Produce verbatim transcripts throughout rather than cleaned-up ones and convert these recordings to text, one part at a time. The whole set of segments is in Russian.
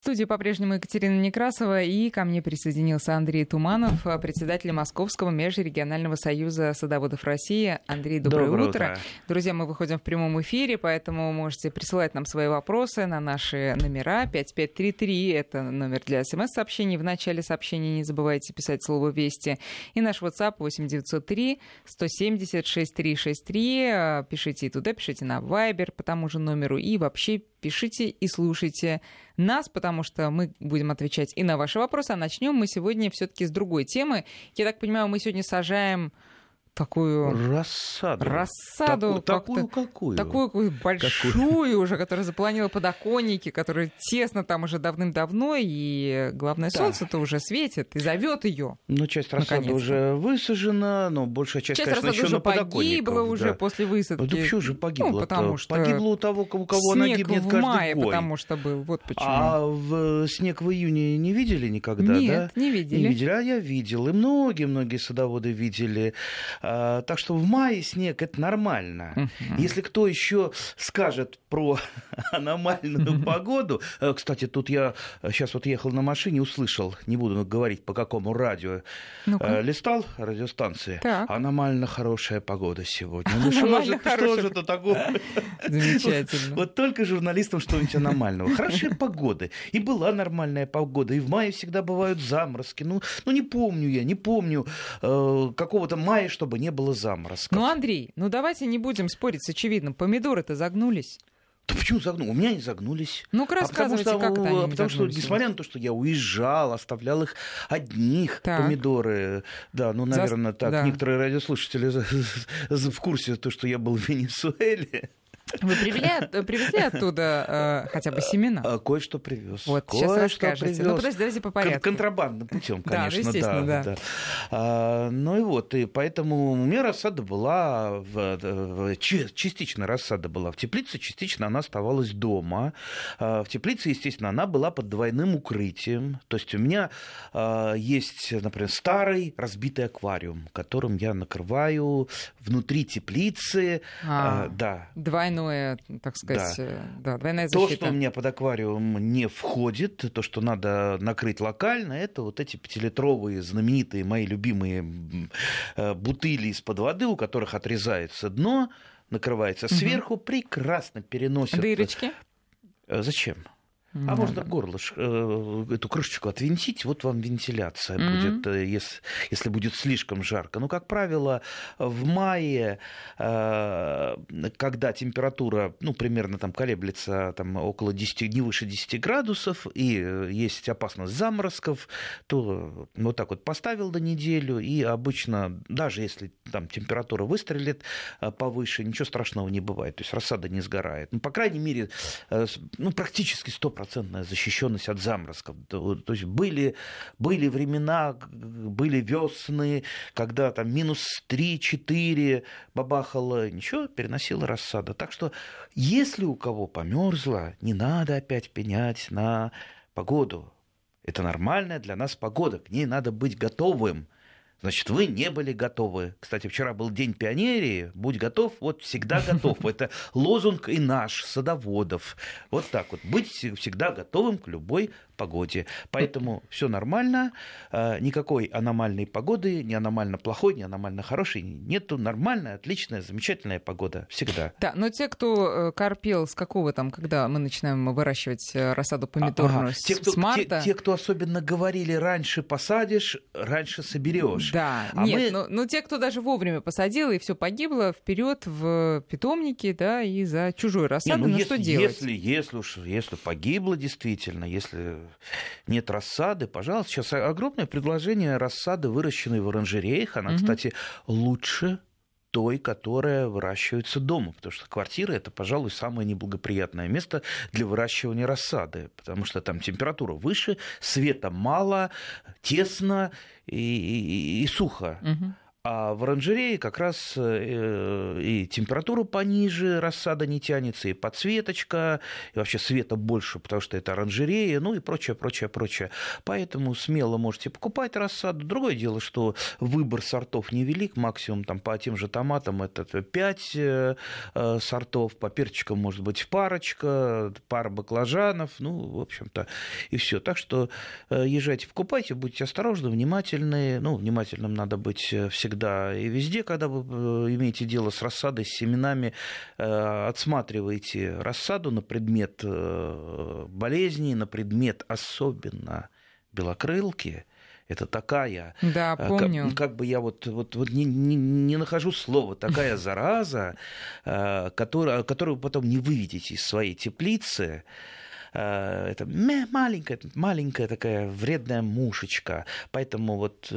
В студии по-прежнему Екатерина Некрасова, и ко мне присоединился Андрей Туманов, председатель Московского межрегионального союза садоводов России. Андрей, доброе, доброе утро. утро. Друзья, мы выходим в прямом эфире, поэтому можете присылать нам свои вопросы на наши номера. пять пять три три, это номер для смс-сообщений. В начале сообщения не забывайте писать слово «Вести». И наш WhatsApp восемь девятьсот три сто семьдесят шесть триста шестьдесят три. Пишите и туда, пишите на Viber по тому же номеру. И вообще пишите и слушайте нас, потому что мы будем отвечать и на ваши вопросы. А начнем мы сегодня все-таки с другой темы. Я так понимаю, мы сегодня сажаем такую рассаду, рассаду так, такую какую? Такую большую какую? уже, которая запланила подоконники, которая тесно там уже давным-давно, и главное, да. солнце-то уже светит и зовет ее. Ну, часть рассады наконец-то уже высажена, но большая часть, часть конечно, еще на подоконниках. Часть погибла уже да. после высадки. Да почему же погибла? Ну, потому что погибла у того, у кого она гибнет каждый год. Снег в мае, потому что был, вот почему. А в... снег в июне не видели никогда, Нет, да? Нет, не видели. Не видели, а я видел, и многие-многие садоводы видели. Uh, так что в мае снег — это нормально. Uh-huh. Если кто еще скажет про аномальную uh-huh. погоду... Uh, кстати, тут я сейчас вот ехал на машине, услышал, не буду говорить по какому радио, uh, листал радиостанции. Так. Аномально хорошая погода сегодня. Ну что же это такое? Замечательно. Вот только журналистам что-нибудь аномального. Хорошая погода. И была нормальная погода. И в мае всегда бывают заморозки. Ну не помню я, не помню какого-то мая, чтобы не было заморозков. Ну, Андрей, ну давайте не будем спорить с очевидным. Помидоры-то загнулись. Да почему загнули? У меня не загнулись. Ну-ка рассказывайте, а потому, что, как это они Потому что, несмотря на то, что я уезжал, оставлял их одних, так. помидоры. Да, ну, наверное, За... так. Да. Некоторые радиослушатели в курсе того, что я был в Венесуэле. Вы привели, привезли оттуда э, хотя бы семена? А, кое-что привез. Вот, кое сейчас расскажете. Ну, подожди, давайте по порядку. Контрабандным путем, конечно. Да, естественно, да. да. да. А, ну и вот, и поэтому у меня рассада была, в, в, частично рассада была в теплице, частично она оставалась дома. А, в теплице, естественно, она была под двойным укрытием. То есть у меня а, есть, например, старый разбитый аквариум, которым я накрываю внутри теплицы. А, а, да. Двойной. Двойное, так сказать, да. Да, двойная защита. То, что у меня под аквариум не входит, то, что надо накрыть локально, это вот эти пятилитровые знаменитые мои любимые бутыли из-под воды, у которых отрезается дно, накрывается сверху, угу. прекрасно переносит. Дырочки? Зачем? А можно горлышко, эту крышечку отвинтить, вот вам вентиляция mm-hmm. будет, если, если будет слишком жарко. Но, как правило, в мае, когда температура, ну, примерно там колеблется там, около десяти, не выше десяти градусов, и есть опасность заморозков, то вот так вот поставил на неделю, и обычно, даже если там температура выстрелит повыше, ничего страшного не бывает, то есть рассада не сгорает. Ну, по крайней мере, ну, практически сто процентов процентная защищенность от заморозков. То есть были, были времена, были весны, когда там минус три-четыре бабахало, ничего, переносила рассада. Так что, если у кого померзло, не надо опять пенять на погоду. Это нормальная для нас погода, к ней надо быть готовым. Значит, вы не были готовы. Кстати, вчера был День пионерии. Будь готов, вот всегда готов. Это лозунг и наш, садоводов. Вот так вот. Быть всегда готовым к любой погоде. Поэтому все нормально. Никакой аномальной погоды, ни аномально плохой, ни аномально хорошей нету. Нормальная, отличная, замечательная погода. Всегда. Да, но те, кто корпел с какого там, когда мы начинаем выращивать рассаду помидорную, ага. те, кто, с марта... Те, те, кто особенно говорили, раньше посадишь, раньше соберешь. Да, а нет, мы... но, но те, кто даже вовремя посадил, и все погибло, вперед в питомнике, да, и за чужой рассаду, ну, ну что делать? Если, если уж если погибло действительно, если нет рассады, пожалуйста, сейчас огромное предложение рассады, выращенной в оранжереях, она, угу. кстати, лучше той, которая выращивается дома, потому что квартира — это, пожалуй, самое неблагоприятное место для выращивания рассады, потому что там температура выше, света мало, тесно и, и, и сухо. Угу. А в оранжерее как раз и температура пониже, рассада не тянется, и подсветочка, и вообще света больше, потому что это оранжерея, ну и прочее, прочее, прочее. Поэтому смело можете покупать рассаду. Другое дело, что выбор сортов невелик, максимум там, по тем же томатам это пять сортов, по перчикам может быть парочка, пара баклажанов, ну, в общем-то, и все. Так что езжайте, покупайте, будьте осторожны, внимательны, ну, внимательным надо быть всегда. Всегда и везде, когда вы имеете дело с рассадой, с семенами, э, отсматриваете рассаду на предмет э, болезней, на предмет особенно белокрылки. Это такая, да, помню. Как, как бы я вот, вот, вот не, не, не нахожу слова, такая зараза, э, которую, которую потом не выведете из своей теплицы. Это маленькая, маленькая такая вредная мушечка. Поэтому вот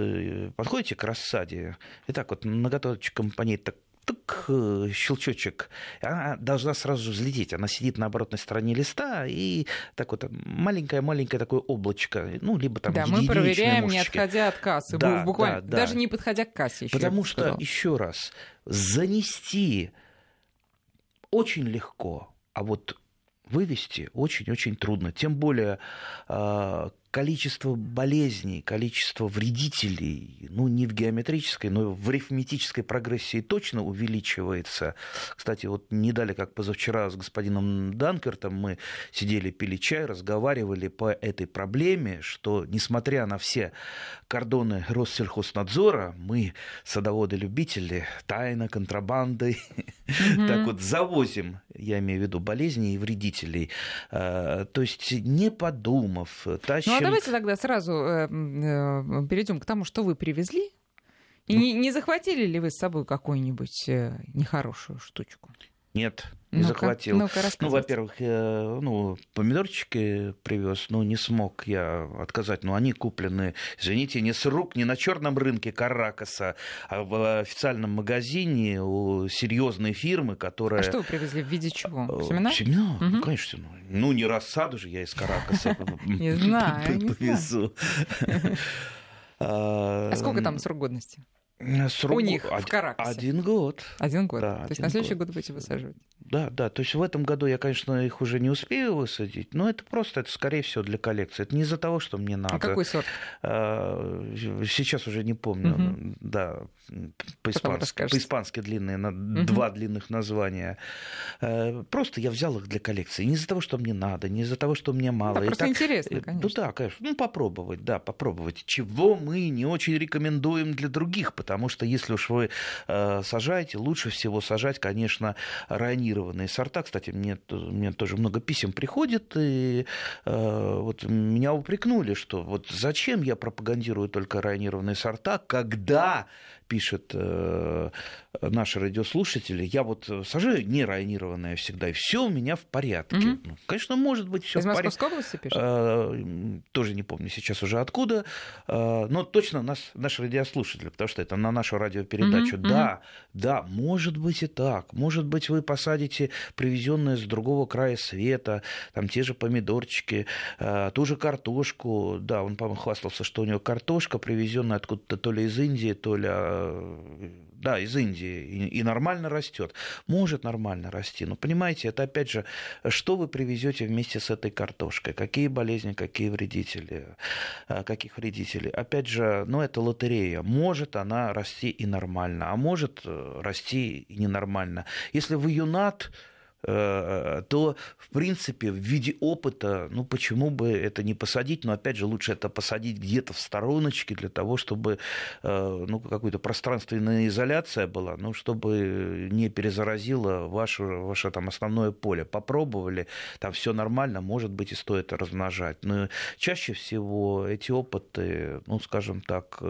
подходите к рассаде и так вот ноготочком по ней так, так щелчочек. Она должна сразу же взлететь. Она сидит на оборотной стороне листа и так вот маленькое-маленькое такое облачко. Ну, либо там да, мы проверяем, мушечки. Не отходя от кассы. Да, буквально, да, да. Даже не подходя к кассе. Еще потому что, еще раз, занести очень легко, а вот вывести очень-очень трудно. Тем более количество болезней, количество вредителей, ну, не в геометрической, но в арифметической прогрессии точно увеличивается. Кстати, вот не дали, как позавчера с господином Данкертом, мы сидели, пили чай, разговаривали по этой проблеме, что, несмотря на все кордоны Россельхознадзора, мы, садоводы-любители, тайно, контрабандой, так вот завозим, я имею в виду, болезни и вредителей. То есть, не подумав, тащим... Ну, а давайте тогда сразу перейдем к тому, что вы привезли. И не, не захватили ли вы с собой какую-нибудь нехорошую штучку? Нет, не ну-ка, захватил. Ну-ка, ну, во-первых, я, ну, помидорчики привез, но ну, не смог я отказать. Но они куплены, извините, не с рук, не на черном рынке Каракаса, а в официальном магазине у серьезной фирмы, которая... А что вы привезли в виде чего? Семена? Семена, угу. Ну, конечно. Ну, не рассаду же я из Каракаса повезу. А сколько там срок годности? Срок... У них один, в Каракасе. Один год. Один год. Да, то один есть на следующий год, год будете высаживать. Да, да. То есть в этом году я, конечно, их уже не успею высадить, но это просто, это скорее всего для коллекции. Это не из-за того, что мне надо. А какой сорт? Сейчас уже не помню. Угу. Да, по-испански, по-испански длинные, угу. Два длинных названия. Просто я взял их для коллекции. Не из-за того, что мне надо, не из-за того, что мне мало. Да, и просто так... интересно, конечно. Ну да, конечно. Ну попробовать, да, попробовать. Чего мы не очень рекомендуем для других, потому Потому что если уж вы э, сажаете, лучше всего сажать, конечно, районированные сорта. Кстати, мне, мне тоже много писем приходит, и э, вот меня упрекнули, что вот зачем я пропагандирую только районированные сорта, когда, пишет э, наши радиослушатели, я вот сажаю нерайонированное всегда, и все у меня в порядке. Mm-hmm. Ну, конечно, может быть, все в порядке. Из Московской области пишет? Э, тоже не помню сейчас уже откуда, э, но точно нас, наши радиослушатели, потому что это на нашу радиопередачу. Mm-hmm. Да, да, может быть и так. Может быть, вы посадите привезенные с другого края света, там те же помидорчики, ту же картошку. Да, он, по-моему, хвастался, что у него картошка, привезенная откуда-то то ли из Индии, то ли... Да, из Индии. И нормально растет. Может нормально расти. Но, понимаете, это опять же, что вы привезете вместе с этой картошкой? Какие болезни, какие вредители? Каких вредителей? Опять же, ну, это лотерея. Может она расти и нормально, а может расти и ненормально. Если вы юнат, то, в принципе, в виде опыта, ну, почему бы это не посадить, но, опять же, лучше это посадить где-то в стороночке для того, чтобы, ну, какая-то пространственная изоляция была, ну, чтобы не перезаразило ваше, ваше там основное поле. Попробовали, там все нормально, может быть, и стоит размножать. Но чаще всего эти опыты, ну, скажем так,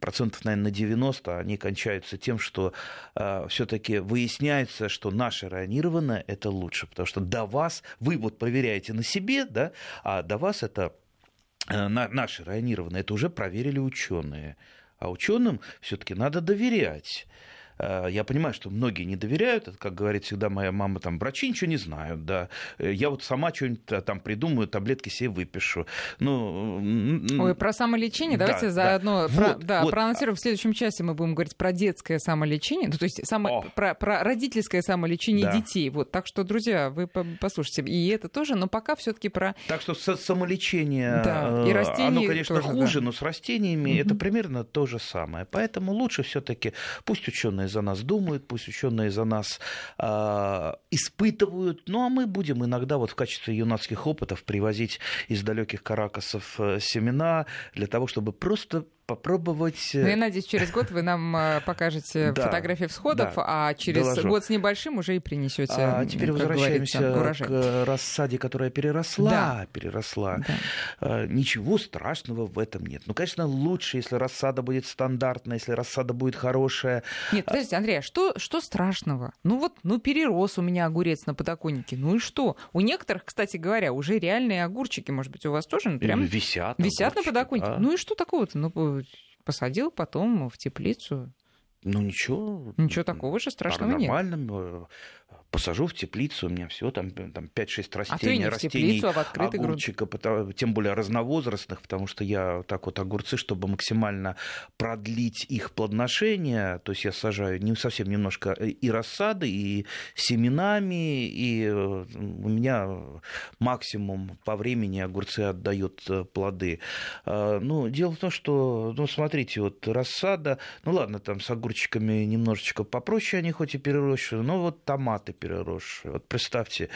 процентов, наверное, на девяносто, они кончаются тем, что э, все-таки выясняется, что наше районированное – это лучше, потому что до вас, вы вот проверяете на себе, да, а до вас это э, на, наше районированное, это уже проверили ученые, а ученым все-таки надо доверять. Я понимаю, что многие не доверяют. Это, как говорит всегда моя мама, там, врачи ничего не знают. Да. Я вот сама что-нибудь там придумаю, таблетки себе выпишу. Ну, Ой, про самолечение да, давайте да. заодно вот, про, да, вот. проанонсируем. В следующем часе мы будем говорить про детское самолечение, ну, то есть само... про, про родительское самолечение да. детей. Вот. Так что, друзья, вы послушайте. И это тоже, но пока все-таки про... Так что самолечение, да. и растения, оно, конечно, тоже, хуже, да. но с растениями угу. это примерно то же самое. Поэтому лучше все-таки пусть ученые за нас думают, пусть ученые за нас э, испытывают. Ну, а мы будем иногда вот в качестве юнацких опытов привозить из далеких Каракасов семена для того, чтобы просто попробовать... Ну, я надеюсь, через год вы нам покажете да, фотографии всходов, да, а через доложу. год с небольшим уже и принесете. А теперь возвращаемся к рассаде, которая переросла. Да. переросла. Да. Ничего страшного в этом нет. Ну, конечно, лучше, если рассада будет стандартная, если рассада будет хорошая. Нет, подождите, Андрей, а что, что страшного? Ну вот, ну перерос у меня огурец на подоконнике, ну и что? У некоторых, кстати говоря, уже реальные огурчики, может быть, у вас тоже? Ну, прям висят висят огурчики, на подоконнике. А? Ну и что такого-то? Ну, посадил потом в теплицу. Ну ничего. Ничего такого же страшного нет. Нормально. Посажу в теплицу, у меня всего там, там пять-шесть растений, а растений, теплицу, а огурчика, потому, тем более разновозрастных, потому что я так вот огурцы, чтобы максимально продлить их плодоношение, то есть я сажаю не совсем немножко и рассады, и семенами, и у меня максимум по времени огурцы отдают плоды. Ну, дело в том, что, ну, смотрите, вот рассада, ну, ладно, там с огурчиками немножечко попроще они хоть и перерощены, но вот томаты переросшие. Вот представьте,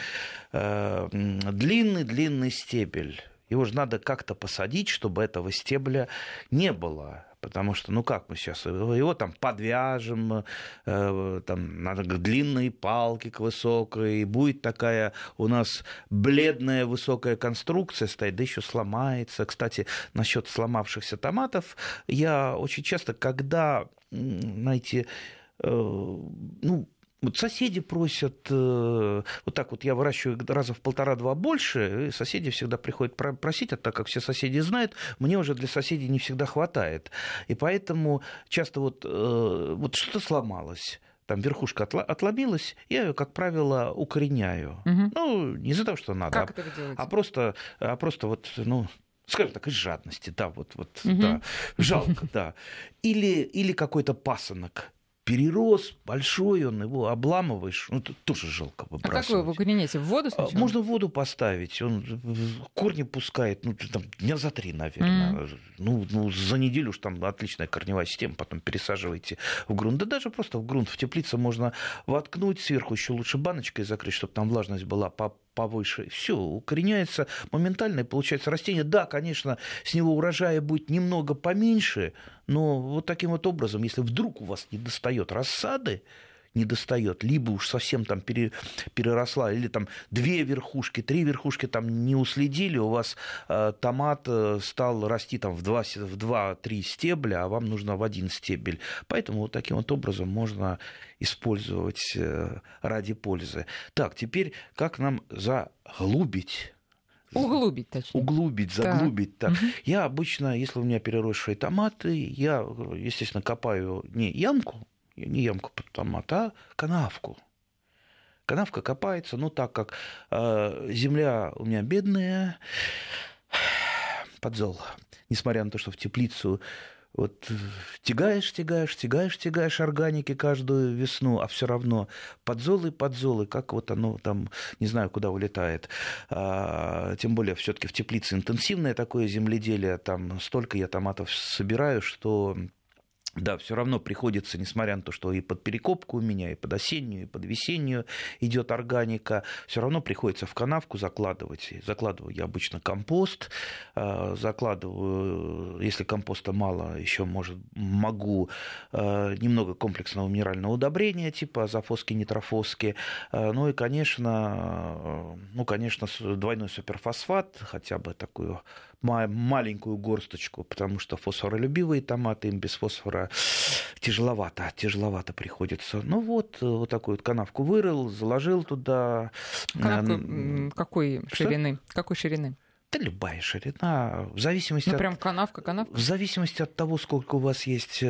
длинный-длинный стебель. Его же надо как-то посадить, чтобы этого стебля не было. Потому что, ну как мы сейчас его, его там подвяжем, э, там надо длинные палки к высокой, и будет такая у нас бледная высокая конструкция стоит, да еще сломается. Кстати, насчет сломавшихся томатов, я очень часто, когда, знаете, э, ну, вот соседи просят, вот так вот я выращиваю раза в полтора-два больше, и соседи всегда приходят просить, а так как все соседи знают, мне уже для соседей не всегда хватает. И поэтому часто вот, вот что-то сломалось. Там верхушка отломилась, я ее, как правило, укореняю. Угу. Ну, не из-за того, что надо, как а, это делать? а просто, а просто вот, ну, скажем так, из жадности, да, вот, вот, угу. да, жалко, да. Или, или какой-то пасынок. Перерос большой, он его обламываешь, ну, это тоже жалко выбрасывать. А как вы его укореняете? В воду сначала? Можно в воду поставить, он корни пускает, ну, там, дня за три, наверное. Mm. Ну, ну, за неделю уж там отличная корневая система, потом пересаживаете в грунт. Да даже просто в грунт, в теплице можно воткнуть, сверху еще лучше баночкой закрыть, чтобы там влажность была по повыше. Все, укореняется моментально, и получается растение. Да, конечно, с него урожая будет немного поменьше, но вот таким вот образом, если вдруг у вас не достает рассады, не достает, либо уж совсем там пере, переросла, или там две верхушки, три верхушки там не уследили, у вас э, томат э, стал расти там в два-три стебля, а вам нужно в один стебель. Поэтому вот таким вот образом можно использовать э, ради пользы. Так, теперь как нам заглубить? Углубить, точнее. Углубить, заглубить. Да. Так. Угу. Я обычно, если у меня переросшие томаты, я, естественно, копаю не ямку, не ямку под томат, а канавку. Канавка копается, ну, так как э, земля у меня бедная, подзол. Несмотря на то, что в теплицу вот тягаешь, тягаешь, тягаешь, тягаешь органики каждую весну, а все равно подзолы, подзолы, как вот оно там, не знаю, куда улетает. А, тем более, все-таки в теплице интенсивное такое земледелие, там столько я томатов собираю, что... Да, все равно приходится, несмотря на то, что и под перекопку у меня, и под осеннюю, и под весеннюю идет органика, все равно приходится в канавку закладывать. Закладываю я обычно компост, закладываю, если компоста мало, еще может, могу немного комплексного минерального удобрения, типа азофоски, нитрофоски. Ну и, конечно, ну, конечно, двойной суперфосфат, хотя бы такую маленькую горсточку, потому что фосфоролюбивые томаты, им без фосфора тяжеловато, тяжеловато приходится. Ну вот, вот такую вот канавку вырыл, заложил туда. Канавку какой ширины? Какой ширины? Да любая ширина, в зависимости, ну, от, прям канавка, канавка. В зависимости от того, сколько у вас есть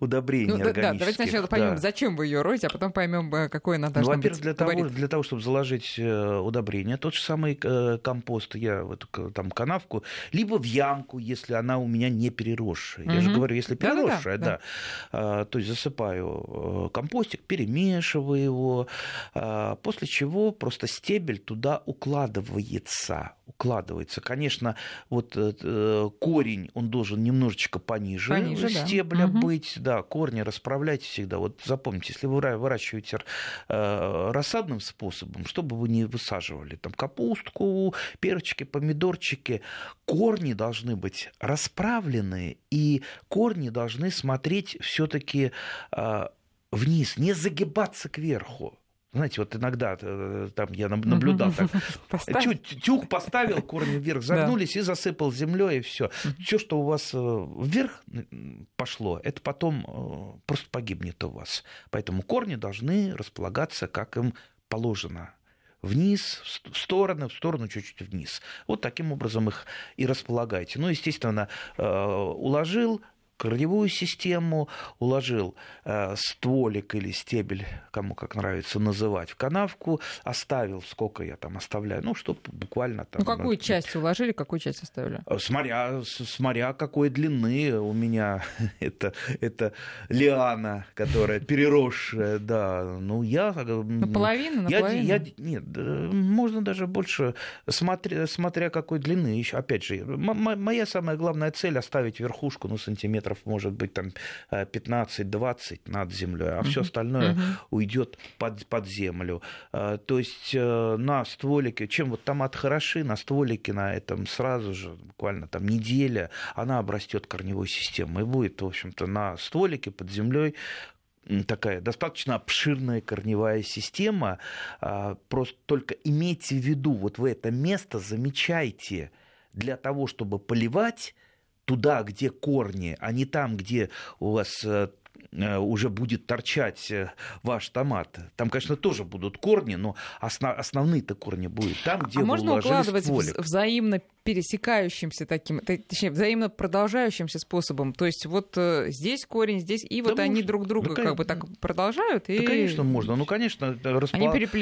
удобрений, ну, органических. Да, давайте сначала да. поймем, зачем вы ее роете, а потом поймем, какое она должна, ну, во-первых, быть. Во-первых, для того, для того, чтобы заложить удобрение, тот же самый компост, я в эту там, канавку, либо в ямку, если она у меня не переросшая. Mm-hmm. Я же говорю, если переросшая, да, да, да. да. То есть засыпаю компостик, перемешиваю его, после чего просто стебель туда укладывается, укладывается. Конечно, вот э, корень, он должен немножечко пониже, пониже стебля да. быть. Угу. Да, корни расправляйте всегда. Вот запомните, если вы выращиваете э, рассадным способом, чтобы вы не высаживали там капустку, перчики, помидорчики, корни должны быть расправлены, и корни должны смотреть все-таки э, вниз, не загибаться кверху. Знаете, вот иногда там я наблюдал, так, чуть тюк поставил, корни вверх загнулись и засыпал землей, и все. Все, что у вас вверх пошло, это потом просто погибнет у вас. Поэтому корни должны располагаться, как им положено. Вниз, в сторону, в сторону, чуть-чуть вниз. Вот таким образом их и располагайте. Ну, естественно, уложил корневую систему, уложил э, стволик или стебель, кому как нравится называть, в канавку, оставил, сколько я там оставляю, ну, чтобы буквально там... Ну, какую ну, часть уложили, какую часть оставили? Смотря, смотря какой длины у меня это, это лиана, которая переросшая, да, ну, я... Наполовину, наполовину? Я, нет, можно даже больше, смотря, смотря какой длины, еще, опять же, м- моя самая главная цель — оставить верхушку, ну, сантиметр, может быть, там пятнадцать-двадцать над землей, а mm-hmm. все остальное mm-hmm. уйдет под, под землю. То есть на стволике, чем вот томат хороши, на стволике на этом сразу же, буквально там неделя, она обрастет корневой системой. И будет, в общем-то, на стволике под землей такая достаточно обширная корневая система. Просто только имейте в виду, вот вы это место замечайте для того, чтобы поливать, туда, где корни, а не там, где у вас уже будет торчать ваш томат. Там, конечно, тоже будут корни, но основ- основные-то корни будут там, где а вы уложили стволик. А можно укладывать взаимно пересекающимся таким, точнее, взаимно продолжающимся способом? То есть вот здесь корень, здесь, и да вот можно. Они друг друга, ну, как, как бы так продолжают? Да, и... конечно, можно. Ну, конечно, распол...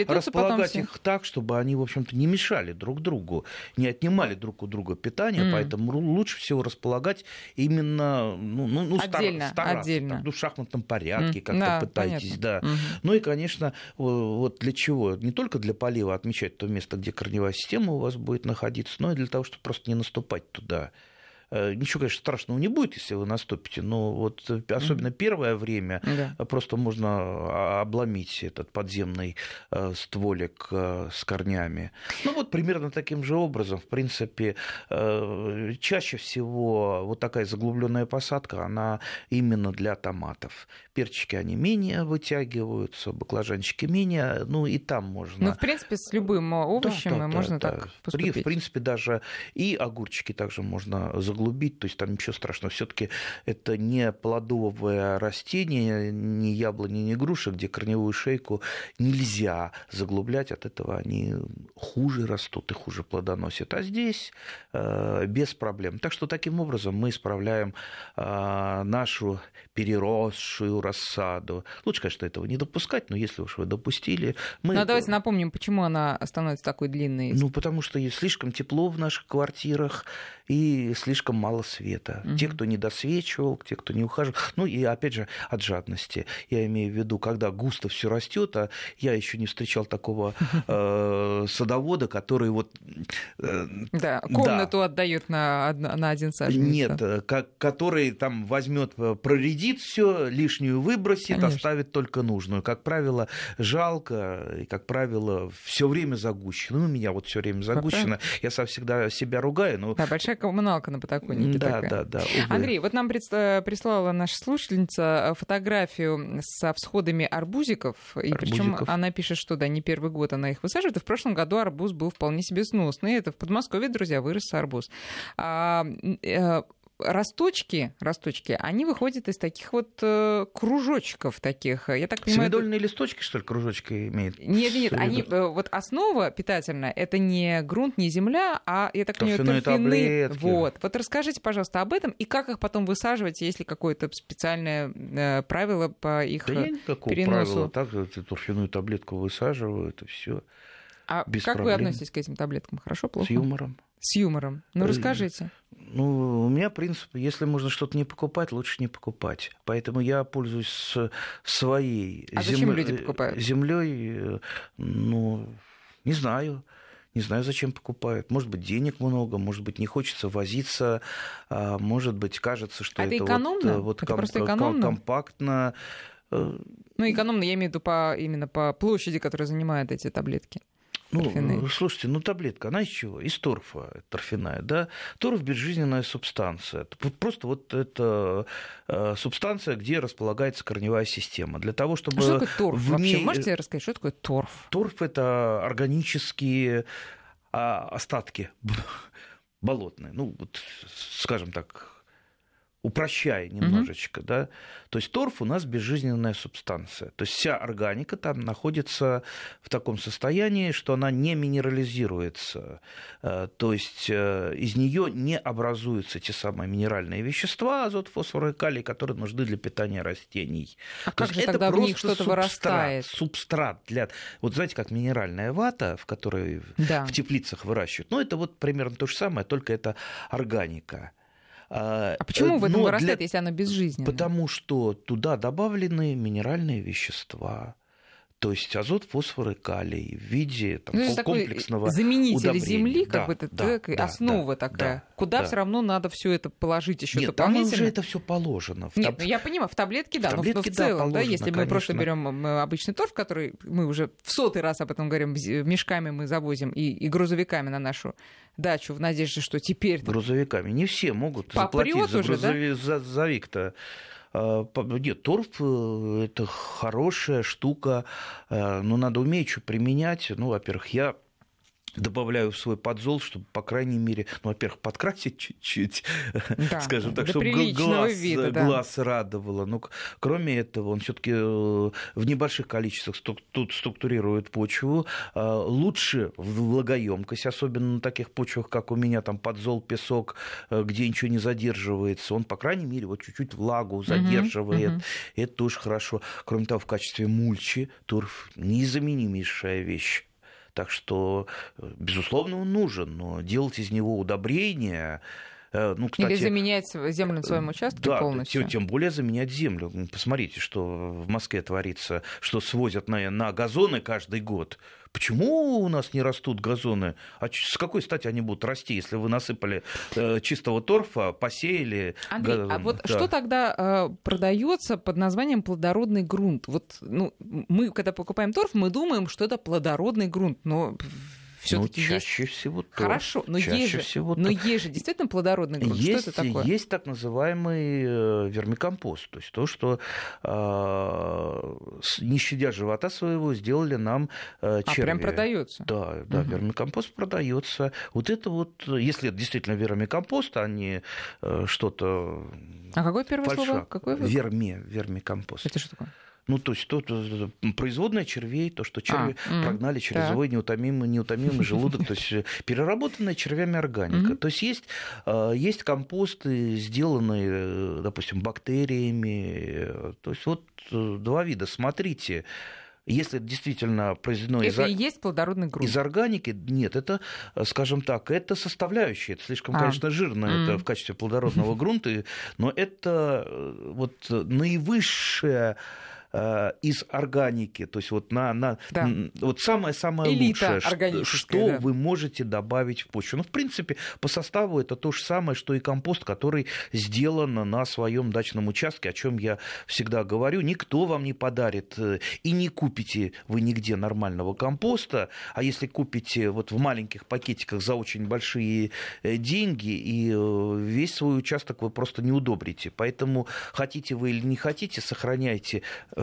располагать потом... их так, чтобы они, в общем-то, не мешали друг другу, не отнимали друг у друга питание, mm. поэтому лучше всего располагать именно ну, ну, отдельно, стараться, отдельно. Так, в шахматном порядке mm. как-то да, пытайтесь. Да. Mm. Ну и, конечно, вот для чего? Не только для полива отмечать то место, где корневая система у вас будет находиться, но и для того, чтобы просто не наступать туда. Ничего, конечно, страшного не будет, если вы наступите, но вот особенно первое время да. просто можно обломить этот подземный стволик с корнями. Ну вот примерно таким же образом, в принципе, чаще всего вот такая заглубленная посадка, она именно для томатов. Перчики, они менее вытягиваются, баклажанчики менее, ну и там можно... Ну, в принципе, с любым овощем да, да, можно да, так да. поступить. В принципе, даже и огурчики также можно заглубить. Глубить, то есть там ничего страшного. Все-таки это не плодовое растение, ни яблони, ни груши, где корневую шейку нельзя заглублять, от этого они хуже растут и хуже плодоносят. А здесь э, без проблем. Так что таким образом мы исправляем э, нашу переросшую рассаду. Лучше, конечно, этого не допускать, но если уж вы допустили... Мы... Ну, а давайте напомним, почему она становится такой длинной. Ну, потому что слишком тепло в наших квартирах, и слишком мало света. Угу. Те, кто не досвечивал, те, кто не ухаживал. Ну, и опять же, от жадности. Я имею в виду, когда густо все растет, а я еще не встречал такого э, садовода, который вот... Э, да, комнату да. отдает на, на один саженец. Нет, как, который там возьмет, проредит все, лишнюю выбросит, конечно. Оставит только нужную. Как правило, жалко, и, как правило, все время загущено. Ну, у меня вот все время загущено. Я сам всегда себя ругаю. Но... Да, большая коммуналка на подоконнике. Да, такая. Да, да. Увы. Андрей, вот нам прислала наша слушательница фотографию со всходами арбузиков, арбузиков. И причем она пишет, что да, не первый год она их высаживает, и в прошлом году арбуз был вполне себе сносный. Это в Подмосковье, друзья, вырос арбуз. А, росточки, росточки, они выходят из таких вот э, кружочков таких. Я так понимаю, Семидольные это... листочки, что ли, кружочки имеют? Нет, нет, они, э, вот основа питательная, это не грунт, не земля, а, я так понимаю, торфяные таблетки. Вот. Вот расскажите, пожалуйста, об этом, и как их потом высаживать, есть ли какое-то специальное э, правило по их да э, никакого переносу? Да правила, так, торфяную таблетку высаживают, и все. А без как проблем. Вы относитесь к этим таблеткам? Хорошо, плохо? С юмором. С юмором. Ну, расскажите. Ну, у меня принцип, если можно что-то не покупать, лучше не покупать. Поэтому я пользуюсь своей а зем... зачем люди покупают? Землей, ну, не знаю. Не знаю, зачем покупают. Может быть, денег много, может быть, не хочется возиться, может быть, кажется, что а это, это экономно? Вот, вот это ком... просто экономно? Компактно. Ну, экономно, я имею в виду по, именно по площади, которая занимает эти таблетки. Ну, торфяные. Слушайте, ну таблетка, она из чего? Из торфа торфяная, да? Торф – безжизненная субстанция. Просто вот это э, субстанция, где располагается корневая система. Для того, чтобы... А что такое торф в... вообще? Можете рассказать, что такое торф? Торф – это органические э, остатки болотные. Ну, вот, скажем так, упрощая немножечко, угу. да, то есть торф у нас безжизненная субстанция, то есть вся органика там находится в таком состоянии, что она не минерализируется, то есть из нее не образуются те самые минеральные вещества, азот, фосфор и калий, которые нужны для питания растений. А то как же это тогда в них что-то субстрат, вырастает? Субстрат для, вот знаете, как минеральная вата, в которой да. в теплицах выращивают, ну это вот примерно то же самое, только это органика. А почему в этом вырастает, для... если оно безжизненно? Потому что туда добавлены минеральные вещества, то есть азот, фосфор и калий в виде там, ну, комплексного заменителя удобрения. Земли, как да, бы это да, да, основа да, такая, да, куда да. все равно надо все это положить еще дополнительно. Нет, там уже это все положено. В... Нет, ну, я понимаю, в таблетке, да, в таблетке, но в целом, да, положено, да, если конечно. Мы просто берем обычный торф, который мы уже в сотый раз об этом говорим, мешками мы завозим и, и грузовиками на нашу дачу в надежде, что теперь... Грузовиками. Не все могут заплатить за грузовик-то. Да? Нет, торф – это хорошая штука, но надо уметь что применять. Ну, во-первых, я добавляю в свой подзол, чтобы, по крайней мере, ну, во-первых, подкрасить чуть-чуть, да, скажем так, чтобы глаз, вида, да. глаз радовало. Но кроме этого, он все-таки в небольших количествах тут структурирует почву. Лучше в влагоемкость, особенно на таких почвах, как у меня, там подзол, песок, где ничего не задерживается. Он, по крайней мере, вот чуть-чуть влагу задерживает. Угу, угу. Это тоже хорошо. Кроме того, в качестве мульчи торф незаменимейшая вещь. Так что, безусловно, он нужен, но делать из него удобрения... Ну, кстати, или заменять землю на своем участке да, полностью. Да, тем более заменять землю. Посмотрите, что в Москве творится, что свозят на, на газоны каждый год. Почему у нас не растут газоны? А с какой стати они будут расти, если вы насыпали э, чистого торфа, посеяли? Андрей, газон? А вот да. что тогда э, продается под названием плодородный грунт? Вот, ну, мы, когда покупаем торф, мы думаем, что это плодородный грунт, но... Ну, чаще есть... всего торф. Хорошо, но есть же действительно плодородный грунт. Есть, что это такое? Есть так называемый вермикомпост, то есть то, что э, не щадя живота своего, сделали нам э, черви. А прям продается? Да, да угу. вермикомпост продается. Вот это вот, если это действительно вермикомпост, а не э, что-то А какое первое фальшак. Слово? Какое вы... Верме, вермикомпост. Это что такое? Ну, то есть, то, то, производная червей, то, что черви а, прогнали через свой неутомимый, неутомимый желудок, то есть, переработанная червями органика. То есть, есть, есть компосты, сделанные, допустим, бактериями. То есть, вот два вида. Смотрите, если это действительно произведено из, есть плодородный грунт. Из органики, нет, это, скажем так, это составляющая. Это слишком, а. конечно, жирно mm. это в качестве плодородного грунта, но это вот наивысшая... из органики, то есть вот на, на да. вот самое-самое лучшее, что, что да. вы можете добавить в почву. Ну, в принципе, по составу это то же самое, что и компост, который сделан на своем дачном участке, о чем я всегда говорю. Никто вам не подарит и не купите вы нигде нормального компоста, а если купите вот в маленьких пакетиках за очень большие деньги, и весь свой участок вы просто не удобрите. Поэтому хотите вы или не хотите, сохраняйте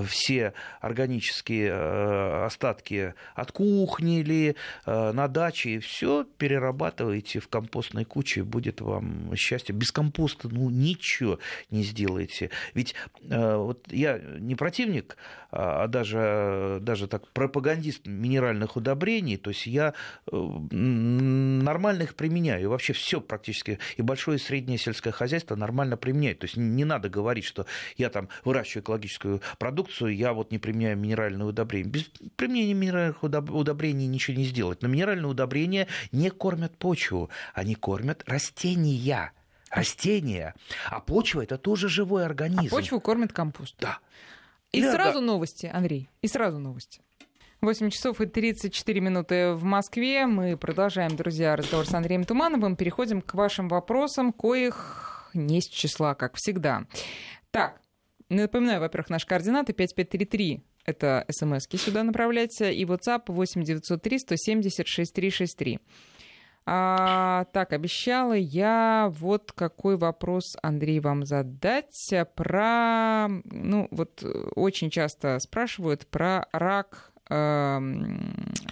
все органические остатки от кухни или на даче, и все перерабатываете в компостной куче, будет вам счастье. Без компоста ну, ничего не сделаете. Ведь вот я не противник, а даже, даже так пропагандист минеральных удобрений, то есть я нормально их применяю, вообще все практически, и большое, и среднее сельское хозяйство нормально применяет, то есть не надо говорить, что я там выращиваю экологическую продукцию, я вот не применяю минеральные удобрения. Без применения минеральных удобрений ничего не сделать, но минеральные удобрения не кормят почву, они кормят растения. Растения. А почва – это тоже живой организм. А почву кормит компост. Да. И да, сразу да. новости, Андрей, и сразу новости. восемь часов и тридцать четыре минуты в Москве. Мы продолжаем, друзья, разговор с Андреем Тумановым. Переходим к вашим вопросам, коих не с числа, как всегда. Так, напоминаю, во-первых, наши координаты пять пять три три. Это смски сюда направляйте. И WhatsApp восемь девятьсот три сто семьдесят шестьдесят три шестьдесят три. А, так, обещала я вот какой вопрос, Андрей, вам задать про, ну вот очень часто спрашивают про рак, э,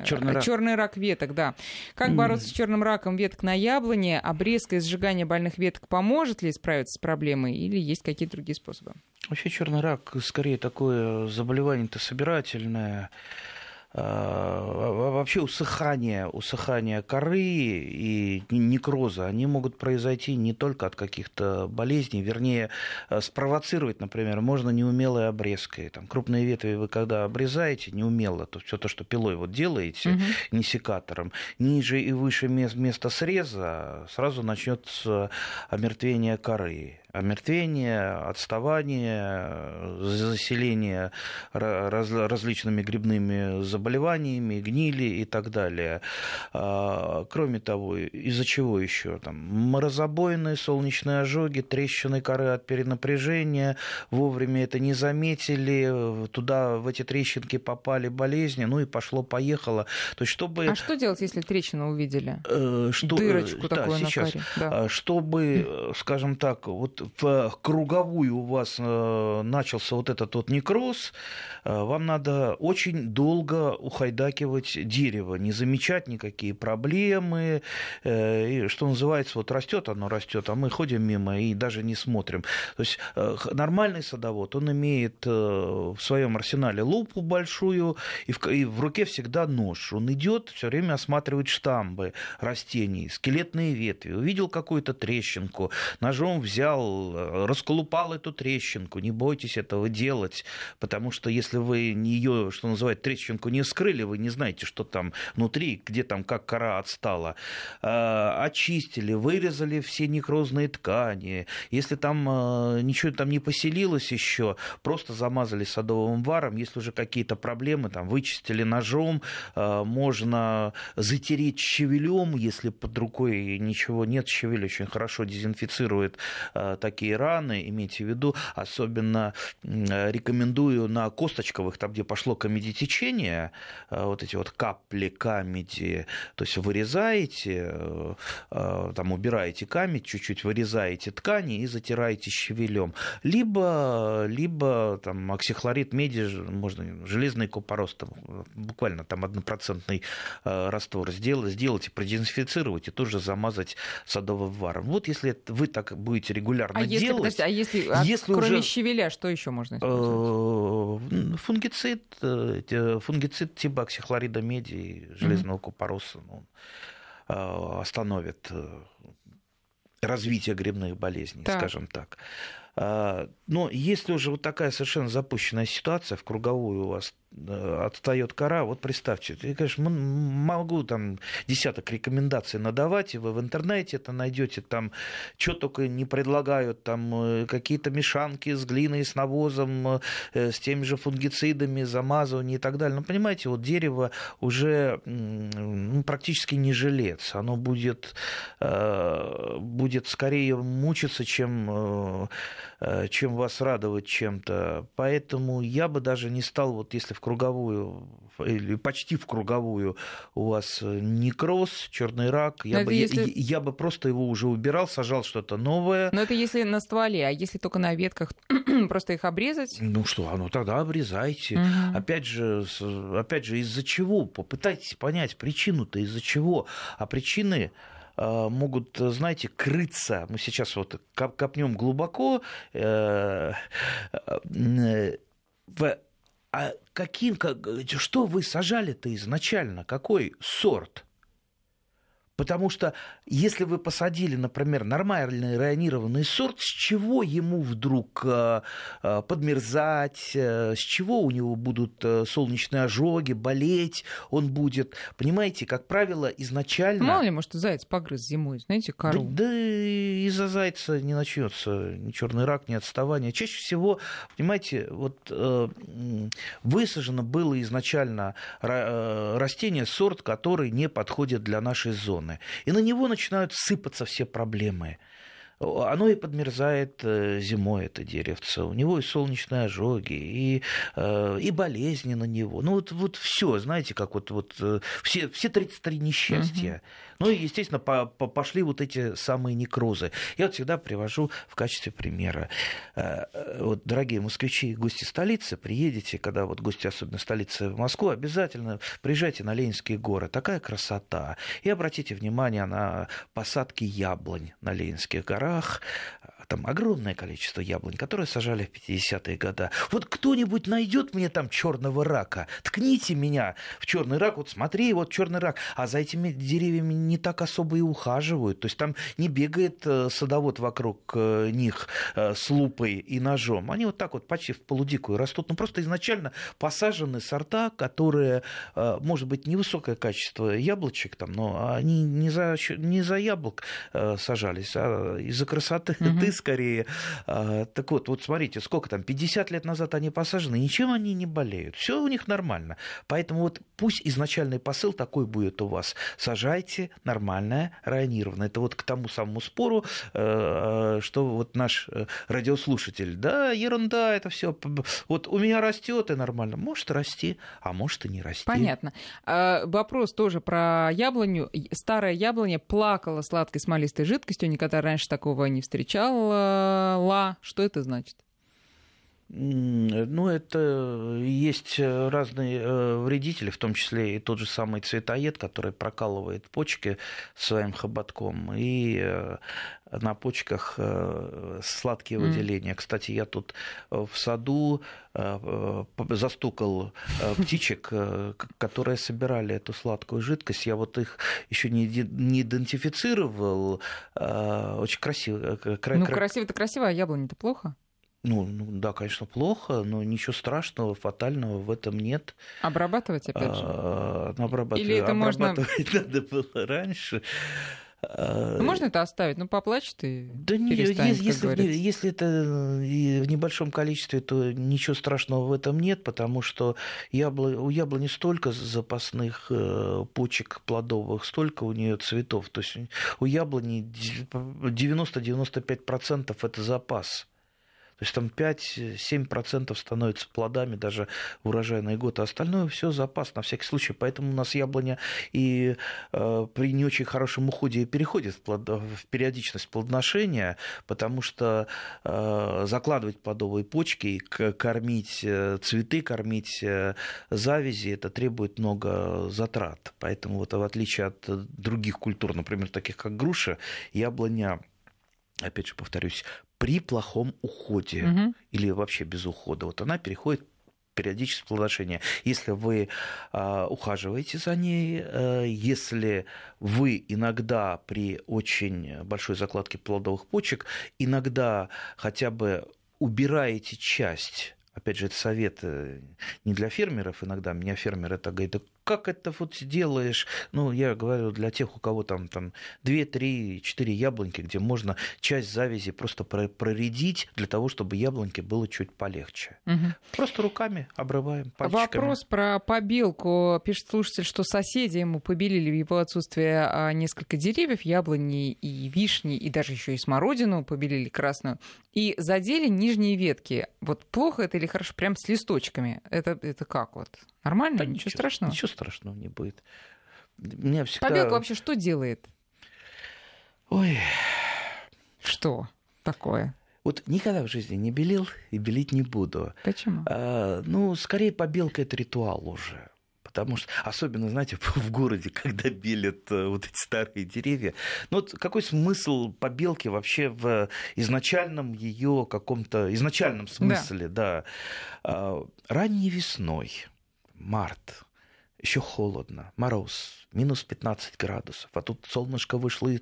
черный, рак. черный рак веток, да. Как mm. бороться с черным раком веток на яблоне? Обрезка и сжигание больных веток поможет ли справиться с проблемой или есть какие-то другие способы? Вообще черный рак скорее такое заболевание-то собирательное. Вообще усыхание, усыхание коры и некроза, они могут произойти не только от каких-то болезней, вернее, спровоцировать, например, можно неумелой обрезкой. Там, крупные ветви вы когда обрезаете неумело, то все то, что пилой вот делаете, угу. не секатором, ниже и выше места среза сразу начнется омертвение коры. Омертвение, отставание, заселение раз, различными грибными заболеваниями, гнили и так далее. Кроме того, из-за чего еще? Там, морозобоины, солнечные ожоги, трещины коры от перенапряжения, вовремя это не заметили, туда в эти трещинки попали болезни, ну и пошло-поехало. То есть, чтобы... А что делать, если трещину увидели? Что... Дырочку да, такую сейчас. На коре. Да. Чтобы, скажем так, вот в круговую у вас начался вот этот вот некроз, вам надо очень долго ухайдакивать дерево, не замечать никакие проблемы, и, что называется, вот растет оно, растет, а мы ходим мимо и даже не смотрим. То есть нормальный садовод, он имеет в своем арсенале лупу большую и в, и в руке всегда нож. Он идет, все время осматривает штамбы растений, скелетные ветви, увидел какую-то трещинку, ножом взял, расколупал эту трещинку. Не бойтесь этого делать, потому что если вы ее, что называют, трещинку не вскрыли, вы не знаете, что там внутри, где там, как кора отстала. Очистили, вырезали все некрозные ткани. Если там ничего там не поселилось еще, просто замазали садовым варом. Если уже какие-то проблемы, там вычистили ножом, можно затереть щавелем, если под рукой ничего нет. Щавель очень хорошо дезинфицирует такие раны, имейте в виду, особенно рекомендую на косточковых, там, где пошло комедитечение, вот эти вот капли камеди, то есть вырезаете, там, убираете камедь, чуть-чуть вырезаете ткани и затираете щавелем. Либо, либо там, оксихлорид меди, можно железный купорос, там, буквально там однопроцентный раствор сделать, сделать и продезинфицировать, и тут же замазать садовым варом. Вот если вы так будете регулярно а делать. Если, подожди, а если, а если кроме уже... щавеля, что еще можно использовать? Фунгицид, фунгицид типа оксихлорида меди, железного mm-hmm. купороса, он остановит развитие грибных болезней, так. скажем так. Но если уже вот такая совершенно запущенная ситуация, в круговую у вас отстает кора, вот представьте, я, конечно, могу там десяток рекомендаций надавать, и вы в интернете это найдете, там что только не предлагают, там какие-то мешанки с глиной, с навозом, с теми же фунгицидами, замазывание и так далее. Но понимаете, вот дерево уже ну, практически не жилец, оно будет, будет скорее мучиться, чем... чем вас радовать чем-то. Поэтому я бы даже не стал, вот если в круговую, или почти в круговую у вас некроз, черный рак, я бы, если... я, я бы просто его уже убирал, сажал что-то новое. Но это если на стволе, а если только на ветках, просто их обрезать? Ну что, ну тогда обрезайте. Угу. Опять же, опять же, из-за чего? Попытайтесь понять причину-то, из-за чего. А причины... могут, знаете, крыться. Мы сейчас вот копнем глубоко. Э- э- в... А каким, как, что вы сажали-то изначально? Какой сорт? Потому что если вы посадили, например, нормальный районированный сорт, с чего ему вдруг подмерзать, с чего у него будут солнечные ожоги, болеть он будет? Понимаете, как правило, изначально... Мало ли, может, заяц погрыз зимой, знаете, кору. Да, да из-за зайца не начнется ни черный рак, ни отставание. Чаще всего, понимаете, вот высажено было изначально растение, сорт, который не подходит для нашей зоны. И на него начинают сыпаться все проблемы. Оно и подмерзает зимой, это деревце. У него и солнечные ожоги, и, и болезни на него. Ну, вот, вот все, знаете, как вот, вот все, все тридцать три несчастья. Угу. Ну, и, естественно, по, по, пошли вот эти самые некрозы. Я вот всегда привожу в качестве примера. Вот, дорогие москвичи и гости столицы, приедете, когда вот гости, особенно столицы, в Москву, обязательно приезжайте на Ленинские горы. Такая красота. И обратите внимание на посадки яблонь на Ленинских горах. Там огромное количество яблонь, которые сажали в пятидесятые годы. Вот кто-нибудь найдет мне там черного рака, ткните меня в черный рак, вот смотри, вот черный рак. А за этими деревьями не так особо и ухаживают. То есть там не бегает садовод вокруг них с лупой и ножом. Они вот так вот почти в полудикую растут. Ну, просто изначально посажены сорта, которые, может быть, невысокое качество яблочек, там, но они не за, не за яблок сажались, а из-за красоты, угу. Ты скорее. Так вот, вот смотрите, сколько там, пятьдесят лет назад они посажены, ничем они не болеют, все у них нормально. Поэтому вот пусть изначальный посыл такой будет у вас. Сажайте нормальное, районированное. Это вот к тому самому спору, что вот наш радиослушатель, да, ерунда, это все. Вот у меня растет и нормально. Может расти, а может и не расти. Понятно. Вопрос тоже про яблоню. Старая яблоня плакала сладкой смолистой жидкостью, никогда раньше такого не встречала. Что это значит? Ну, это есть разные вредители, в том числе и тот же самый цветоед, который прокалывает почки своим хоботком, и на почках сладкие выделения. Mm. Кстати, я тут в саду застукал птичек, которые собирали эту сладкую жидкость. Я вот их еще не идентифицировал. Очень красиво. Ну, красиво-то красиво, а яблоня-то плохо? Ну, ну, да, конечно, плохо, но ничего страшного, фатального в этом нет. Обрабатывать, опять же? А, обрабатывать. Или это обрабатывать можно... надо было раньше. Ну, можно это оставить, ну, поплачь ты, да перестань, не, если, не, если это в небольшом количестве, то ничего страшного в этом нет, потому что ябло, у яблони столько запасных почек плодовых, столько у нее цветов. То есть у яблони девяносто-девяносто пять процентов это запас. То есть там пять-семь процентов становятся плодами даже в урожайный год, а остальное все запас на всякий случай. Поэтому у нас яблоня и э, при не очень хорошем уходе переходит в, плод... в периодичность плодоношения, потому что э, закладывать плодовые почки, кормить цветы, кормить завязи, это требует много затрат. Поэтому вот в отличие от других культур, например, таких как груша, яблоня, опять же повторюсь, при плохом уходе, угу. или вообще без ухода, вот она переходит периодически плодоношение. Если вы э, ухаживаете за ней, э, если вы иногда при очень большой закладке плодовых почек, иногда хотя бы убираете часть, опять же, это совет не для фермеров, иногда меня фермер это говорит, как это вот сделаешь? Ну, я говорю, для тех, у кого там, там две, три, четыре яблоньки, где можно часть завязи просто проредить для того, чтобы яблоньке было чуть полегче. Угу. Просто руками обрываем, пальчиками. Вопрос про побелку. Пишет слушатель, что соседи ему побелили в его отсутствие несколько деревьев, яблони и вишни, и даже еще и смородину побелили красную, и задели нижние ветки. Вот плохо это или хорошо? Прям с листочками. Это, это как вот? Нормально? Да ничего, ничего страшного? Ничего страшного не будет. Меня всегда... Побелка вообще что делает? Ой. Что такое? Вот никогда в жизни не белил и белить не буду. Почему? А, ну, скорее побелка – это ритуал уже. Потому что, особенно, знаете, в городе, когда белят вот эти старые деревья. Ну, вот какой смысл побелки вообще в изначальном ее каком-то... Изначальном смысле, да. да. Ранней весной, март, еще холодно, мороз, минус пятнадцать градусов. А тут солнышко вышло и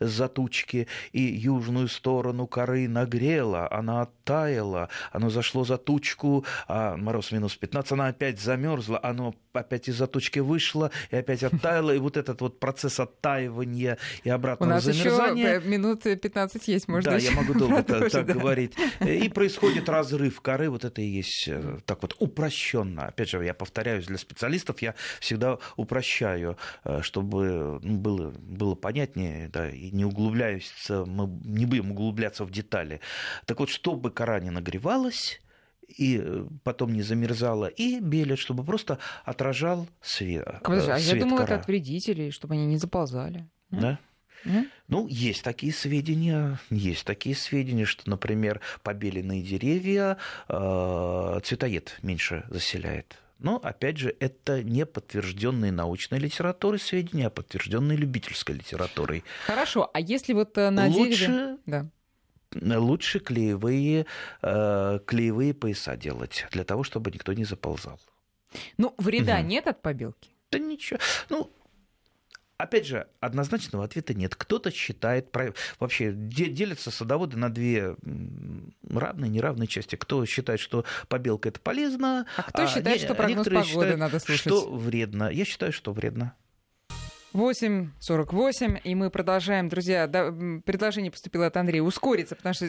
за тучки, и южную сторону коры нагрело, она оттаяла, оно зашло за тучку, а мороз минус пятнадцать, она опять замерзла, оно опять из-за тучки вышло, и опять оттаяло, и вот этот вот процесс оттаивания и обратного замерзания... У нас еще минут пятнадцать есть, можно да, еще я могу долго так, так да. говорить. И происходит разрыв коры, вот это и есть так вот упрощенно. Опять же, я повторяюсь, для специалистов я всегда упрощаю, чтобы было, было понятнее. Да, и не углубляюсь, мы не будем углубляться в детали. Так вот, чтобы кора не нагревалась и потом не замерзала, и белят, чтобы просто отражал свет. Подожди, а свет я думала, кора. Это от вредителей, чтобы они не заползали. Да. Mm-hmm. Ну, есть такие сведения, есть такие сведения, что, например, побеленные деревья э, цветоед меньше заселяет. Но, опять же, это не подтвержденные научной литературой сведения, а подтвержденные любительской литературой. Хорошо, а если вот на дереве... Лучше, да. лучше клеевые, э, клеевые пояса делать, для того, чтобы никто не заползал. Ну, вреда угу. нет от побелки? Да ничего. Ну, опять же, однозначного ответа нет. Кто-то считает... Вообще, делятся садоводы на две равные, неравные части. Кто считает, что побелка – это полезно, а кто а считает, не... что прогноз погоды считают, надо слушать. Что вредно. Я считаю, что вредно. восемь сорок восемь, и мы продолжаем, друзья. Да, предложение поступило от Андрея ускориться, потому что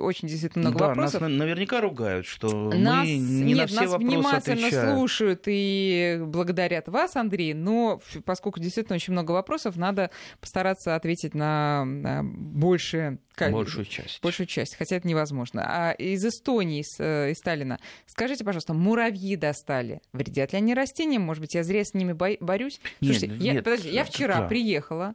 очень действительно много да, вопросов. Нас наверняка ругают, что нас, мы не нет, на все нас вопросы внимательно отвечают. Слушают и благодарят вас, Андрей, но поскольку действительно очень много вопросов, надо постараться ответить на, на больше, как, большую, часть. большую часть, хотя это невозможно. А из Эстонии, из, из Таллина, скажите, пожалуйста, муравьи достали, вредят ли они растениям? Может быть, я зря с ними бо- борюсь? Нет, Слушайте, нет. Я, подожди, я вчера да. приехала,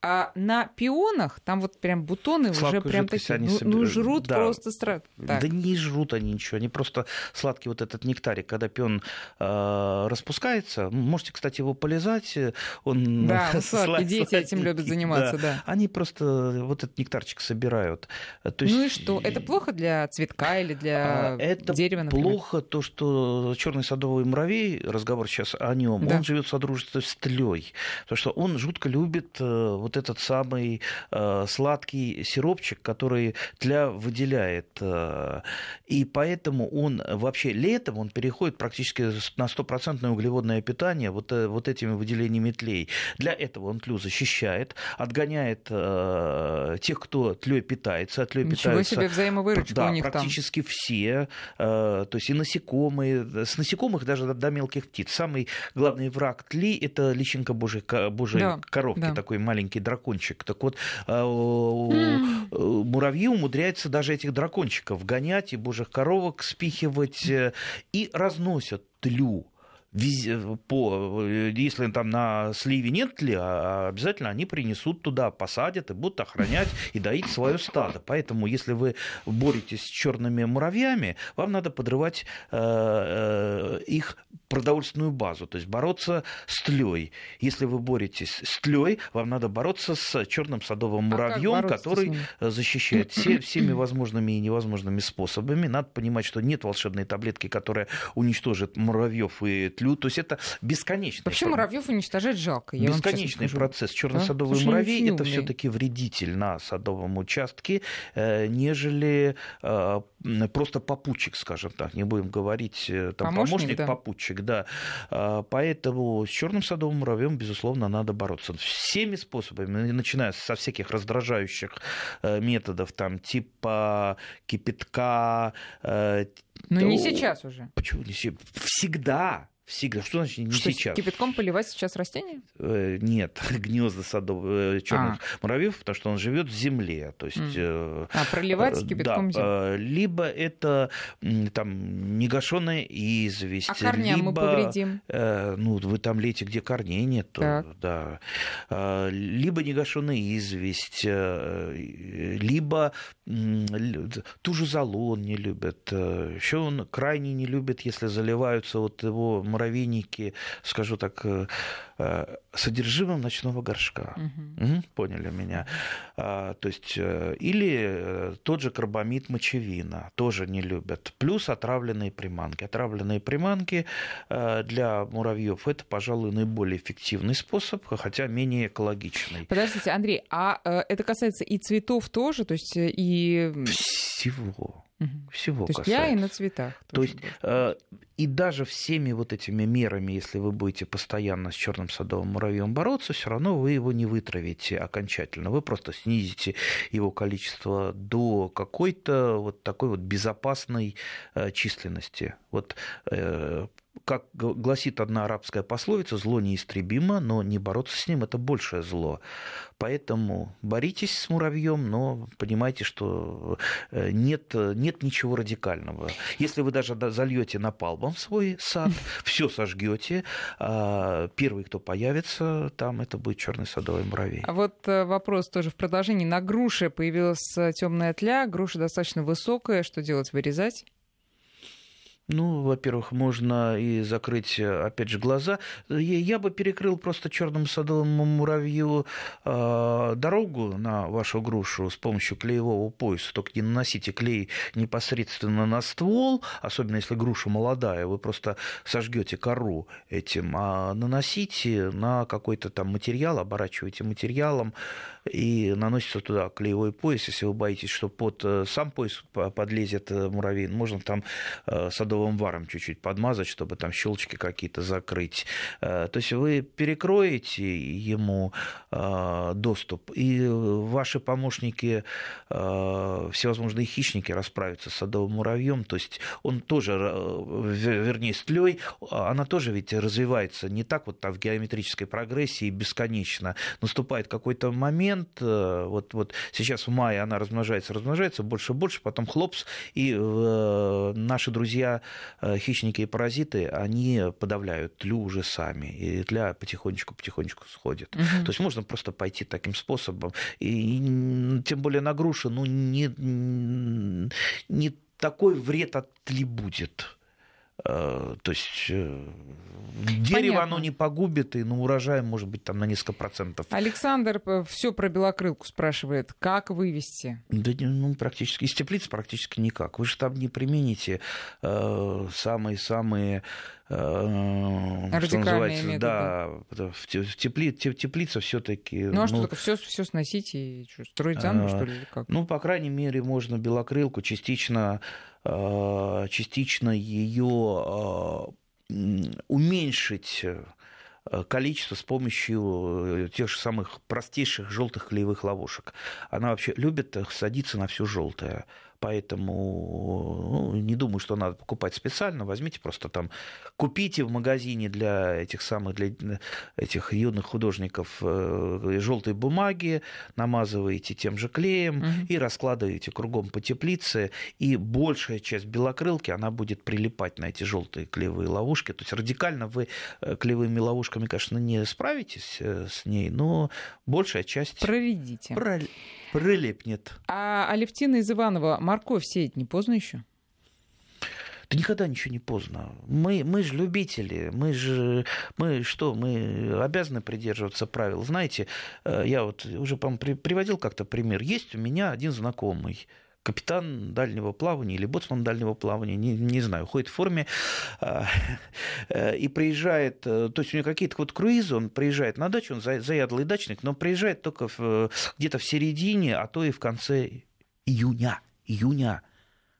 а на пионах, там вот прям бутоны сладкую уже прям такие, ну, ну жрут да. просто страшно. Да не жрут они ничего, они просто сладкий вот этот нектарик, когда пион э, распускается, можете, кстати, его полизать, он... Да, сладкий, сладкий, дети этим любят заниматься, да. да. Они просто вот этот нектарчик собирают. То есть... Ну и что, это плохо для цветка или для а, дерева, например? Это плохо то, что черный садовый муравей, разговор сейчас о нем, да. он живет в содружестве с тлей, потому что он жутко любит... вот этот самый э, сладкий сиропчик, который тля выделяет. Э, и поэтому он вообще летом он переходит практически на стопроцентное углеводное питание вот, э, вот этими выделениями тлей. Для этого он тлю защищает, отгоняет э, тех, кто тлёй питается. Тлёй Ничего питается, себе взаимовыручка да, у них практически там. Все. Э, то есть и насекомые. С насекомых даже до, до мелких птиц. Самый главный враг тли – это личинка божьей, божьей да, коровки, да. такой маленький дракончик. Так вот, муравьи умудряются даже этих дракончиков гонять и божьих коровок спихивать и разносят тлю. По, если там на сливе нет тли, обязательно они принесут туда, посадят и будут охранять и доить свое стадо. Поэтому, если вы боретесь с черными муравьями, вам надо подрывать э, их продовольственную базу, то есть бороться с тлей. Если вы боретесь с тлей, вам надо бороться с черным садовым муравьем, а который защищает все, всеми возможными и невозможными способами. Надо понимать, что нет волшебной таблетки, которая уничтожит муравьев и тлю. То есть это бесконечный процесс. Вообще муравьев уничтожать жалко. Я бесконечный процесс. Черный да? садовый Слушай, муравей – это все-таки вредитель на садовом участке, нежели просто попутчик, скажем так, не будем говорить, там, помощник, попутчик, да. да. Поэтому с черным садовым муравьем, безусловно, надо бороться всеми способами, начиная со всяких раздражающих методов, там, типа кипятка. Ну, не сейчас уже. Почему не сейчас? Всегда. Всегда. Что значит не что, сейчас? Кипятком поливать сейчас растения? Нет, гнезда садов черных а. муравьев, потому что он живет в земле. То есть, а проливать кипятком да, землю? Либо это там негашенная известь. А корня либо, мы повредим? Ну, вы там лейте, где корней нет. Да. Либо негашенная известь, либо ту же золу он не любит. Еще он крайне не любит, если заливаются вот его муравьи, муравейники, скажу так, содержимым ночного горшка. Угу. Угу, поняли меня. А, то есть, или тот же карбамид мочевина тоже не любят. Плюс отравленные приманки. Отравленные приманки для муравьев это, пожалуй, наиболее эффективный способ, хотя менее экологичный. Подождите, Андрей, а это касается и цветов тоже? То есть и... Всего. Всего то касается. Я и на цветах. То есть, э, и даже всеми вот этими мерами, если вы будете постоянно с черным садовым муравьем бороться, все равно вы его не вытравите окончательно. Вы просто снизите его количество до какой-то вот такой вот безопасной э, численности. Вот э, как гласит одна арабская пословица, зло неистребимо, но не бороться с ним – это большее зло. Поэтому боритесь с муравьем, но понимайте, что нет, нет ничего радикального. Если вы даже зальете напалмом свой сад, все сожгете, первый, кто появится, там это будет черный садовый муравей. А вот вопрос тоже в продолжении. На груше появилась темная тля, груша достаточно высокая, что делать, вырезать? Ну, во-первых, можно и закрыть, опять же, глаза. Я бы перекрыл просто черному садовому муравью дорогу на вашу грушу с помощью клеевого пояса. Только не наносите клей непосредственно на ствол, особенно если груша молодая, вы просто сожгете кору этим, а наносите на какой-то там материал, оборачиваете материалом и наносится туда клеевой пояс. Если вы боитесь, что под сам пояс подлезет муравей, можно там садовый варом чуть-чуть подмазать, чтобы там щелочки какие-то закрыть. То есть вы перекроете ему доступ, и ваши помощники, всевозможные хищники, расправятся с садовым муравьем. То есть он тоже, вернее, с тлёй, она тоже ведь развивается не так вот там в геометрической прогрессии бесконечно. Наступает какой-то момент, вот, вот сейчас в мае она размножается, размножается, больше и больше, потом хлопс, и наши друзья хищники и паразиты, они подавляют тлю уже сами, и тля потихонечку-потихонечку сходит. Угу. То есть можно просто пойти таким способом, и, и тем более на груши, ну, не, не такой вред от тли будет. То есть дерево Понятно. Оно не погубит, и на урожай, может быть, там на несколько процентов. Александр все про белокрылку спрашивает. Как вывести? Да, ну, практически. Из теплицы практически никак. Вы же там не примените самые-самые... Радикальные методы. Да, в тепли, теплица все-таки. Ну а ну, что такое? Все, все сносить и что, строить заново, что ли? Или как? Ну, по крайней мере, можно белокрылку частично, частично ее уменьшить количество с помощью тех же самых простейших желтых клеевых ловушек. Она вообще любит садиться на все желтое. Поэтому ну, не думаю, что надо покупать специально. Возьмите просто там, купите в магазине для этих самых, для этих юных художников желтой бумаги, намазываете тем же клеем mm-hmm. и раскладываете кругом по теплице. И большая часть белокрылки, она будет прилипать на эти желтые клеевые ловушки. То есть радикально вы клеевыми ловушками, конечно, не справитесь с ней, но большая часть... Проредите. Про... Прилипнет. А Алевтина из Иванова... Морковь сеять не поздно еще? Да никогда ничего не поздно. Мы, мы же любители, мы же мы что, мы обязаны придерживаться правил. Знаете, я вот уже, по-моему, приводил как-то пример. Есть у меня один знакомый, капитан дальнего плавания или боцман дальнего плавания, не, не знаю, ходит в форме э, э, и приезжает, э, то есть у него какие-то вот круизы, он приезжает на дачу, он за, заядлый дачник, но приезжает только в, где-то в середине, а то и в конце июня, июня.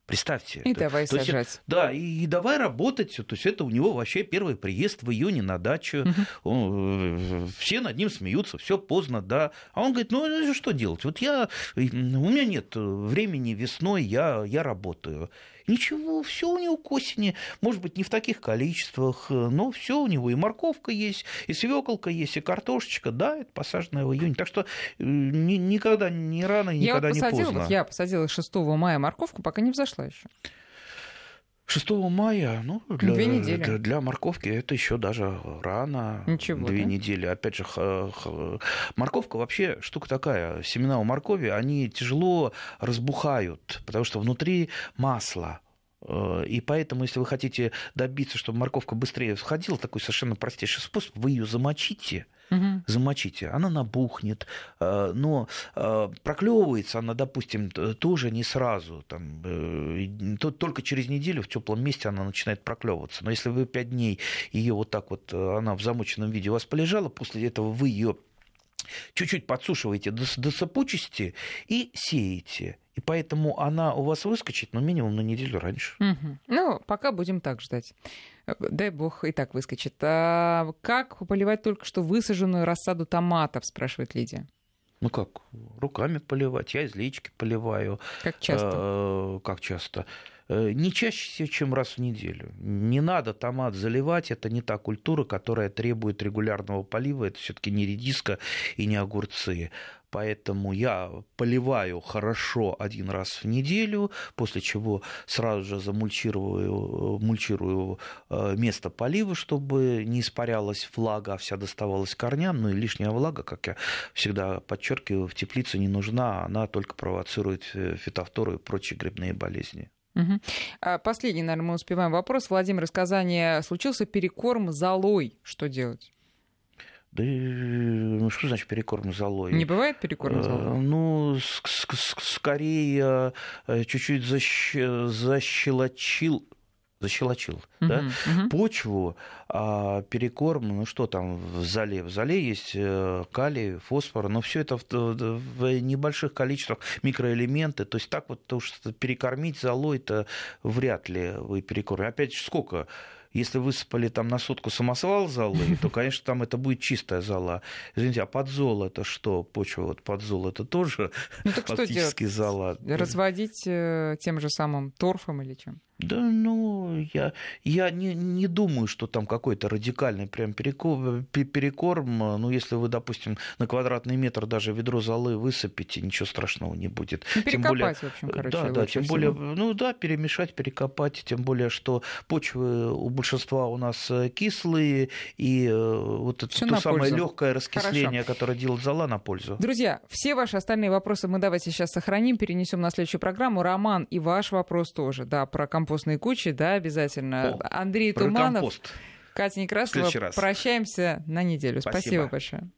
Представьте. И давай то сажать. Есть, да, и, и давай работать. То есть это у него вообще первый приезд в июне на дачу. Угу. Он, все над ним смеются, все поздно, да. А он говорит, ну что делать? Вот я, у меня нет времени весной, я, я работаю. Ничего, все у него к осени, может быть, не в таких количествах, но все у него, и морковка есть, и свеколка есть, и картошечка, да, это посаженная в июне. Так что ни, никогда не рано, и никогда вот не посадила, поздно. Вот я посадила шестого мая морковку, пока не взошла еще. шестого мая, ну, для, две недели. Для, для морковки это еще даже рано. Ничего, две да? недели. Опять же, х, х, морковка вообще штука такая. Семена у моркови, они тяжело разбухают, потому что внутри масло. И поэтому, если вы хотите добиться, чтобы морковка быстрее всходила, такой совершенно простейший способ, вы ее замочите. Угу. Замочите, она набухнет, но проклевывается она, допустим, тоже не сразу, там, только через неделю в теплом месте она начинает проклевываться. Но если вы пять дней ее вот так вот, она в замоченном виде у вас полежала, после этого вы ее чуть-чуть подсушиваете до, до сыпучести и сеете. И поэтому она у вас выскочит, но ну, минимум на неделю раньше. Угу. Ну, пока будем так ждать. Дай бог, и так выскочит. А как поливать только что высаженную рассаду томатов, спрашивает Лидия. Ну как, руками поливать. Я из леечки поливаю. Как часто? А, как часто? Не чаще, чем раз в неделю. Не надо томат заливать, это не та культура, которая требует регулярного полива, это все-таки не редиска и не огурцы. Поэтому я поливаю хорошо один раз в неделю, после чего сразу же замульчирую мульчирую место полива, чтобы не испарялась влага, а вся доставалась корням. Ну и лишняя влага, как я всегда подчеркиваю, в теплице не нужна, она только провоцирует фитофтору и прочие грибные болезни. Угу. Последний, наверное, мы успеваем вопрос. Владимир из Казани. Случился перекорм золой. Что делать? Да, ну что значит перекорм золой? Не бывает перекорм золой? Ну, скорее чуть-чуть защ- защелочил. защелочил uh-huh, да? uh-huh. почву, а перекорм, ну что там в золе? В золе есть калий, фосфор, но все это в, в небольших количествах, микроэлементы, то есть так вот уж перекормить золой-то вряд ли вы перекормите. Опять же, сколько? Если высыпали там на сотку самосвал золы, то, конечно, там это будет чистая зола. Извините, а подзол это что? Почва вот подзол это тоже ну, так фактически что зола. Разводить тем же самым торфом или чем? Да, ну, я, я не, не думаю, что там какой-то радикальный прям перекорм, перекорм. Ну, если вы, допустим, на квадратный метр даже ведро золы высыпите, ничего страшного не будет. Ну, перекопать, тем более, в общем, короче, да, да, тем более, ну да, перемешать, перекопать, тем более, что почвы у большинства у нас кислые, и вот это то самое легкое раскисление, Хорошо. Которое делает зола, на пользу. Друзья, все ваши остальные вопросы мы давайте сейчас сохраним, перенесем на следующую программу. Роман, и ваш вопрос тоже, да, про компостные кучи, да, обязательно. О, Андрей Туманов, компост. Катя Некрасова. Прощаемся на неделю. Спасибо, Спасибо большое.